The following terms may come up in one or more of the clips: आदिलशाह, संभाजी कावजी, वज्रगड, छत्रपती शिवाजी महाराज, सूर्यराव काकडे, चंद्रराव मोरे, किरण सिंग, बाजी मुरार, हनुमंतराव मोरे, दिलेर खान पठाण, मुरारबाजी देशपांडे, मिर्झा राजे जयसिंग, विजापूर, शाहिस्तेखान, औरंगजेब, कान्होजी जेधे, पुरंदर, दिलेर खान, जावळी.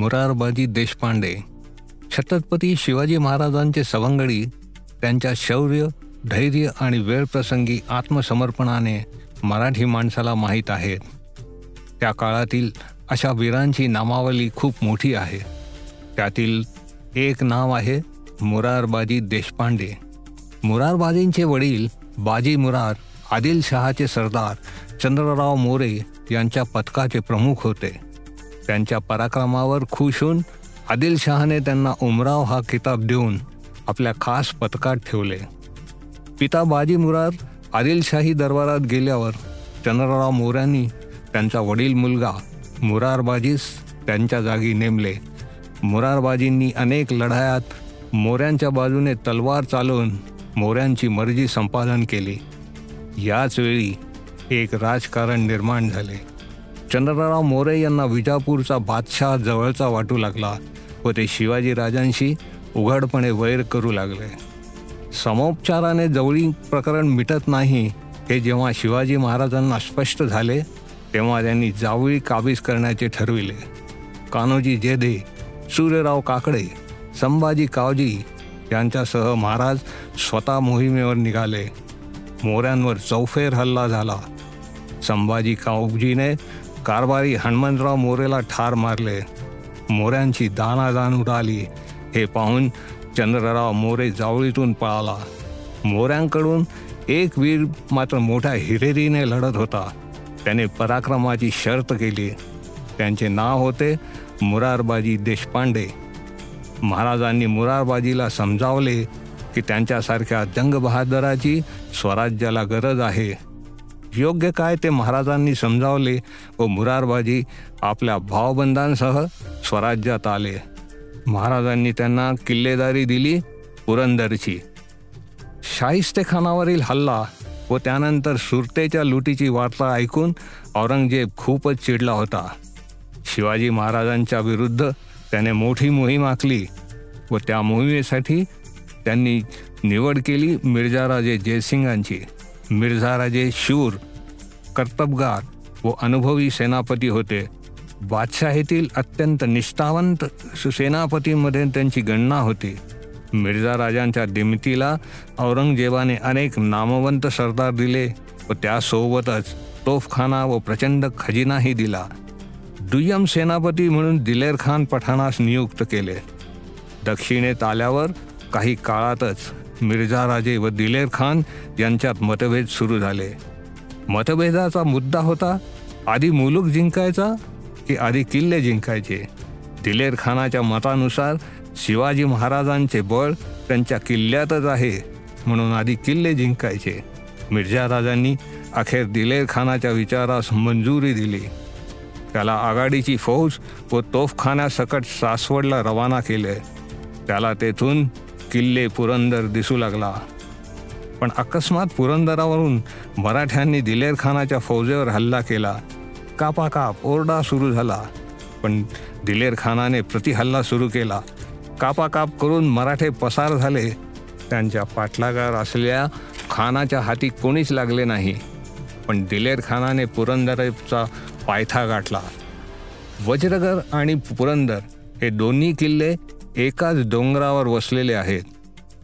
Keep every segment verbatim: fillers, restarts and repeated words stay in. मुरारबाजी देशपांडे छत्रपती शिवाजी महाराजांचे सवंगडी त्यांच्या शौर्य, धैर्य आणि वेळप्रसंगी आत्मसमर्पणाने मराठी माणसाला माहीत आहेत. त्या काळातील अशा वीरांची नामावली खूप मोठी आहे. त्यातील एक नाव आहे मुरारबाजी देशपांडे. मुरारबाजींचे वडील बाजी मुरार आदिलशहाचे सरदार चंद्रराव मोरे यांच्या पथकाचे प्रमुख होते. त्यांच्या पराक्रमावर खुश होऊन आदिलशहाने त्यांना उमराव हा किताब देऊन आपल्या खास पथकात ठेवले. पिता बाजी मुरार आदिलशाही दरबारात गेल्यावर चंद्रराव मोऱ्यांनी त्यांचा वडील मुलगा मुरारबाजीस त्यांच्या जागी नेमले. मुरारबाजींनी अनेक लढायात मोऱ्यांच्या बाजूने तलवार चालवून मोऱ्यांची मर्जी संपादन केली. याच वेळी एक राजकारण निर्माण झाले. चंद्रराव मोरे यांना विजापूरचा बादशाह जवळचा वाटू लागला व ते शिवाजीराजांशी उघडपणे वैर करू लागले. समोपचाराने जवळीक प्रकरण मिटत नाही हे जेव्हा शिवाजी महाराजांना स्पष्ट झाले तेव्हा त्यांनी जावळी काबीज करण्याचे ठरविले. कान्होजी जेधे, सूर्यराव काकडे, संभाजी कावजी यांच्यासह महाराज स्वतः मोहिमेवर निघाले. मोऱ्यांवर चौफेर हल्ला झाला. संभाजी कावजीने कारभारी हनुमंतराव मोरेला ठार मारले. मोऱ्यांची दाणादाण उडाली. हे पाहून चंद्रराव मोरे जावळीतून पळाला. मोऱ्यांकडून एक वीर मात्र मोठ्या हिरेरीने लढत होता. त्याने पराक्रमाची शर्त केली. त्यांचे नाव होते मुरारबाजी देशपांडे. महाराजांनी मुरारबाजीला समजावले की त्यांच्यासारख्या जंगबहादराची स्वराज्याला गरज आहे. योग्य काय ते महाराजांनी समजावले व मुरारबाजी आपल्या भावबंधांसह स्वराज्यात आले. महाराजांनी त्यांना किल्लेदारी दिली. पुरंदरची शाहिस्तेखानावरील हल्ला व त्यानंतर सुरतेच्या लुटीची वार्ता ऐकून औरंगजेब खूपच चिडला होता. शिवाजी महाराजांच्या विरुद्ध त्याने मोठी मोहीम आखली व त्या मोहिमेसाठी त्यांनी निवड केली मिर्झा राजे जयसिंगांची. मिर्झा राजे शूर, कर्तबगार व अनुभवी सेनापती होते. बादशाहीतील अत्यंत निष्ठावंत सेनापतीमध्ये त्यांची गणना होती. मिर्झा राजांच्या दिमतीला औरंगजेबाने अनेक नामवंत सरदार दिले व त्यासोबतच तोफखाना व प्रचंड खजिनाही दिला. दुय्यम सेनापती म्हणून दिलेर खान पठाणास नियुक्त केले. दक्षिणेत आल्यावर काही काळातच मिर्झा राजे व दिलेर खान यांच्यात मतभेद सुरू झाले. मतभेदाचा मुद्दा होता आधी मुलूक जिंकायचा की आधी किल्ले जिंकायचे. दिलेर खानाच्या मतानुसार शिवाजी महाराजांचे बळ त्यांच्या किल्ल्यातच आहे म्हणून आधी किल्ले जिंकायचे. मिर्झा राजांनी अखेर दिलेर खानाच्या विचारास मंजुरी दिली. त्याला आघाडीची फौज व तोफखान्यासकट सासवडला रवाना केले. त्याला तेथून किल्ले पुरंदर दिसू लागला. पण अकस्मात पुरंदरावरून मराठ्यांनी दिलेर खानाच्या फौजेवर हल्ला केला. कापाकाप ओरडा सुरू झाला. पण दिलेर खानाने प्रतिहल्ला सुरू केला. कापाकाप करून मराठे पसार झाले. त्यांच्या पाठलागार असलेल्या खानाच्या हाती कोणीच लागले नाही. पण दिलेर खानाने पुरंदरचा पायथा गाठला. वज्रगड आणि पुरंदर हे दोन्ही किल्ले एकाच डोंगरावर वसलेले आहेत.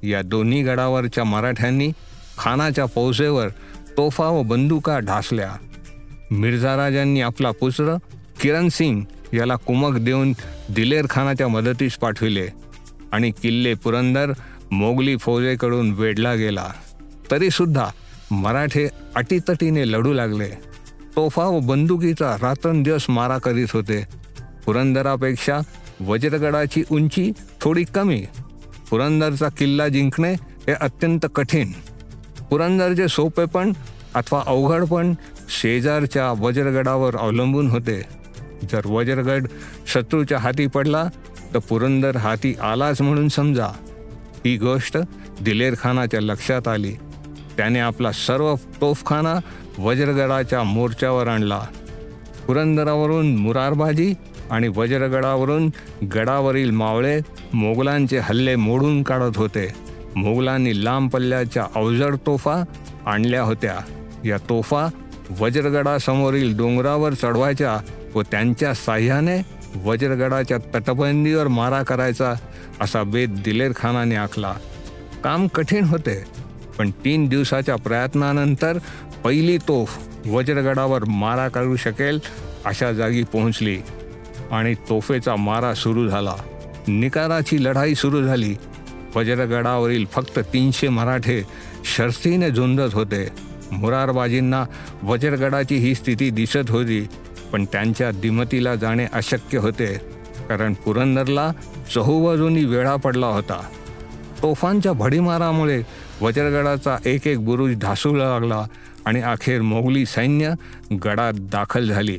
या दोन्ही गडावरच्या मराठ्यांनी खानाच्या फौजेवर तोफा व बंदुका ढासल्या. मिर्झा राजांनी आपला पुत्र किरण सिंग याला कुमक देऊन दिलेर खानाच्या मदतीस पाठविले आणि किल्ले पुरंदर मोगली फौजेकडून वेढला गेला. तरीसुद्धा मराठे अटीतटीने लढू लागले. तोफा व बंदुकीचा रात्रंदिवस मारा करीत होते. पुरंदरापेक्षा वज्रगडाची उंची थोडी कमी. पुरंदरचा किल्ला जिंकणे हे अत्यंत कठीण. पुरंदरचे सोपेपण अथवा अवघडपण शेजारच्या वज्रगडावर अवलंबून होते. जर वज्रगड शत्रूच्या हाती पडला तर पुरंदर हाती आलाच म्हणून समजा. ही गोष्ट दिलेर खानाच्या लक्षात आली. त्याने आपला सर्व तोफखाना वज्रगडाच्या मोर्चावर आणला. पुरंदरावरून मुरारबाजी आणि वज्रगडावरून गडावरील मावळे मोगलांचे हल्ले मोडून काढत होते. मोगलांनी लांब पल्ल्याच्या अवजड तोफा आणल्या होत्या. या तोफा वज्रगडासमोरील डोंगरावर चढवायच्या व त्यांच्या साह्याने वज्रगडाच्या तटबंदीवर मारा करायचा असा बेत दिलेर खानाने आखला. काम कठीण होते, पण तीन दिवसाच्या प्रयत्नानंतर पहिली तोफ वज्रगडावर मारा करू शकेल अशा जागी पोहोचली आणि तोफेचा मारा सुरू झाला. निकाराची लढाई सुरू झाली. वज्रगडावरील फक्त तीनशे मराठे शर्थीने झुंजत होते. मुरारबाजींना वज्रगडाची ही स्थिती दिसत होती, पण त्यांच्या दिमतीला जाणे अशक्य होते, कारण पुरंदरला चहूबाजूनी वेढा पडला होता. तोफांच्या भडीमारामुळे वज्रगडाचा एक एक बुरुज ढासूळ लागला आणि अखेर मोगली सैन्य गडात दाखल झाली.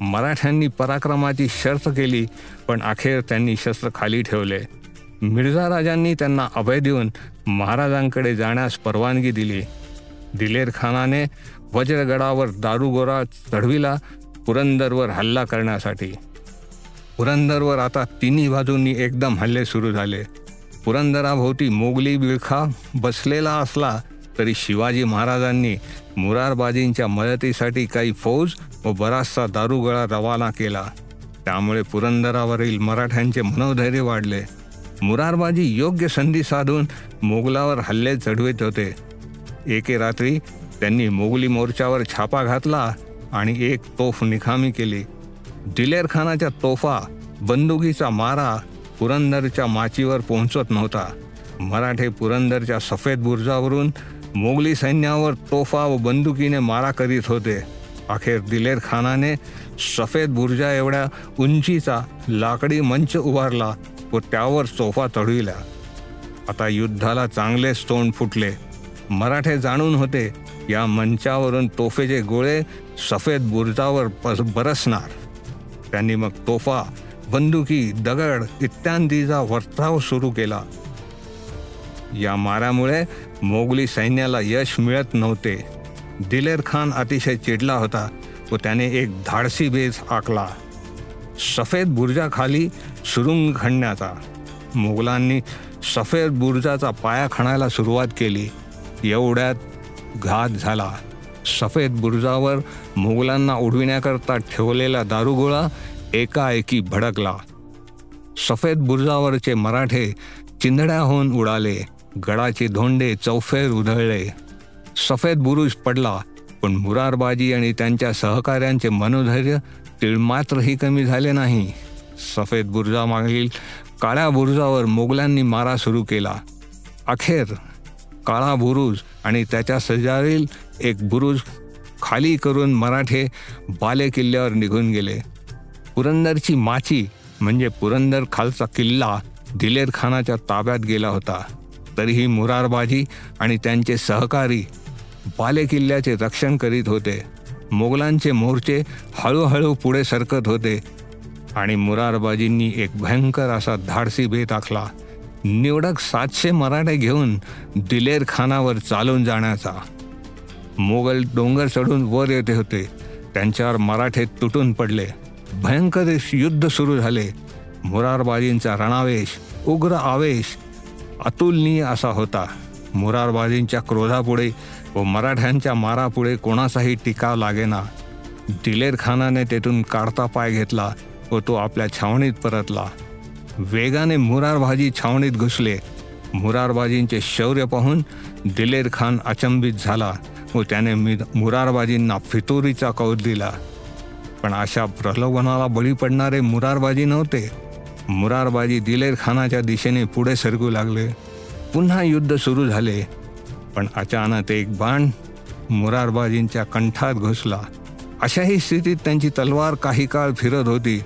मराठ्यांनी पराक्रमाची शर्थ केली, पण अखेर त्यांनी शस्त्र खाली ठेवले. मिर्झा राजांनी त्यांना अभय देऊन महाराजांकडे जाण्यास परवानगी दिली. दिलेर खानाने वज्रगडावर दारुगोळा चढविला पुरंदरवर हल्ला करण्यासाठी. पुरंदरवर आता तिन्ही बाजूंनी एकदम हल्ले सुरू झाले. पुरंदराभोवती मोगली विळखा बसलेला असला तरी शिवाजी महाराजांनी मुरारबाजींच्या मदतीसाठी काही फौज व बराचसा दारुगोळा रवाना केला. त्यामुळे पुरंदरावरील मराठ्यांचे मनोधैर्य वाढले. मुरारबाजी योग्य संधी साधून मोगलावर हल्ले चढवित होते. एके रात्री त्यांनी मोगली मोर्चावर छापा घातला आणि एक तोफ निकामी केली. दिलेर खानाच्या तोफा, बंदुकीचा मारा पुरंदरच्या माचीवर पोहोचत नव्हता. मराठे पुरंदरच्या सफेद बुरुजावरून मोगली सैन्यावर तोफा व बंदुकीने मारा करीत होते. अखेर दिलेर खानाने सफेद बुरुजा एवढ्या उंचीचा लाकडी मंच उभारला व त्यावर तोफा चढविल्या. आता युद्धाला चांगलेच तोंड फुटले. मराठे जाणून होते या मंचावरून तोफेचे गोळे सफेद बुरुजावर बरसणार. त्यांनी मग तोफा, बंदुकी, दगड इत्यादीचा वर्षाव सुरू केला. या मारामुळे मोगली सैन्याला यश मिळत नव्हते. दिलेर खान अतिशय चिडला होता व त्याने एक धाडसी बेस आखला, सफेद बुरुजाखाली सुरुंग खणण्याचा. मोगलांनी सफेद बुरुजाचा पाया खणायला सुरुवात केली. एवढ्यात घात झाला. सफेद बुरुजावर मोगलांना उडविण्याकरता ठेवलेला दारुगोळा एकाएकी भडकला. सफेद बुरुजावरचे मराठे चिंधड्या होऊन उडाले. गडाचे धोंडे चौफेर उधळले. सफेद बुरुज पडला, पण मुरारबाजी आणि त्यांच्या सहकाऱ्यांचे मनोधैर्य तिळमात्रही कमी झाले नाही. सफेद बुरुजामागील काळ्या बुरुजावर मोगलांनी मारा सुरू केला. अखेर काळा बुरुज आणि त्याच्या शेजारील एक बुरुज खाली करून मराठे बाले किल्ल्यावर निघून गेले. पुरंदरची माची म्हणजे पुरंदर खालचा किल्ला दिलेर खानाच्या ताब्यात गेला होता. तरीही मुरारबाजी आणि त्यांचे सहकारी बाले किल्ल्याचे रक्षण करीत होते. मोगलांचे मोर्चे हळूहळू पुढे सरकत होते आणि मुरारबाजींनी एक भयंकर असा धाडसी बेत आखला, निवडक सातशे मराठे घेऊन दिलेर खानावर चालून जाण्याचा. मोगल डोंगर चढून वर येते होते. त्यांच्यावर मराठे तुटून पडले. भयंकर युद्ध सुरू झाले. मुरारबाजींचा रणावेश, उग्र आवेश अतुलनीय असा होता. मुरारबाजींच्या क्रोधापुढे व मराठ्यांच्या मारापुढे कोणाचाही टिकाव लागेना. दिलेर खानाने तेथून काढता पाय घेतला व तो आपल्या छावणीत परतला. वेगाने मुरारबाजी छावणीत घुसले. मुरारबाजींचे शौर्य पाहून दिलेर खान अचंबित झाला व त्याने मुरारबाजींना फितुरीचा कौल दिला. पण अशा प्रलोभनाला बळी पडणारे मुरारबाजी नव्हते. मुरारबाजी दिलेर खानाच्या दिशेने पुढे सरकू लागले. पुन्हा युद्ध सुरू झाले, पण अचानक एक बाण मुरारबाजींच्या कंठात घुसला. अशाही स्थितीत त्यांची तलवार काही काळ फिरत होती.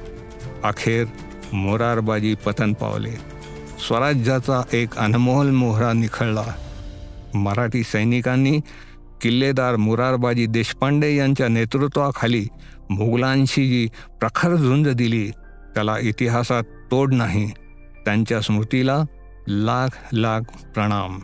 अखेर मुरारबाजी पतन पावले. स्वराज्याचा एक अनमोल मोहरा निखळला. मराठी सैनिकांनी किल्लेदार मुरारबाजी देशपांडे यांच्या नेतृत्वाखाली मोगलांशी जी प्रखर झुंज दिली त्याला इतिहासात तोड नाही. त्यांच्या स्मृतीला लाख लाख प्रणाम.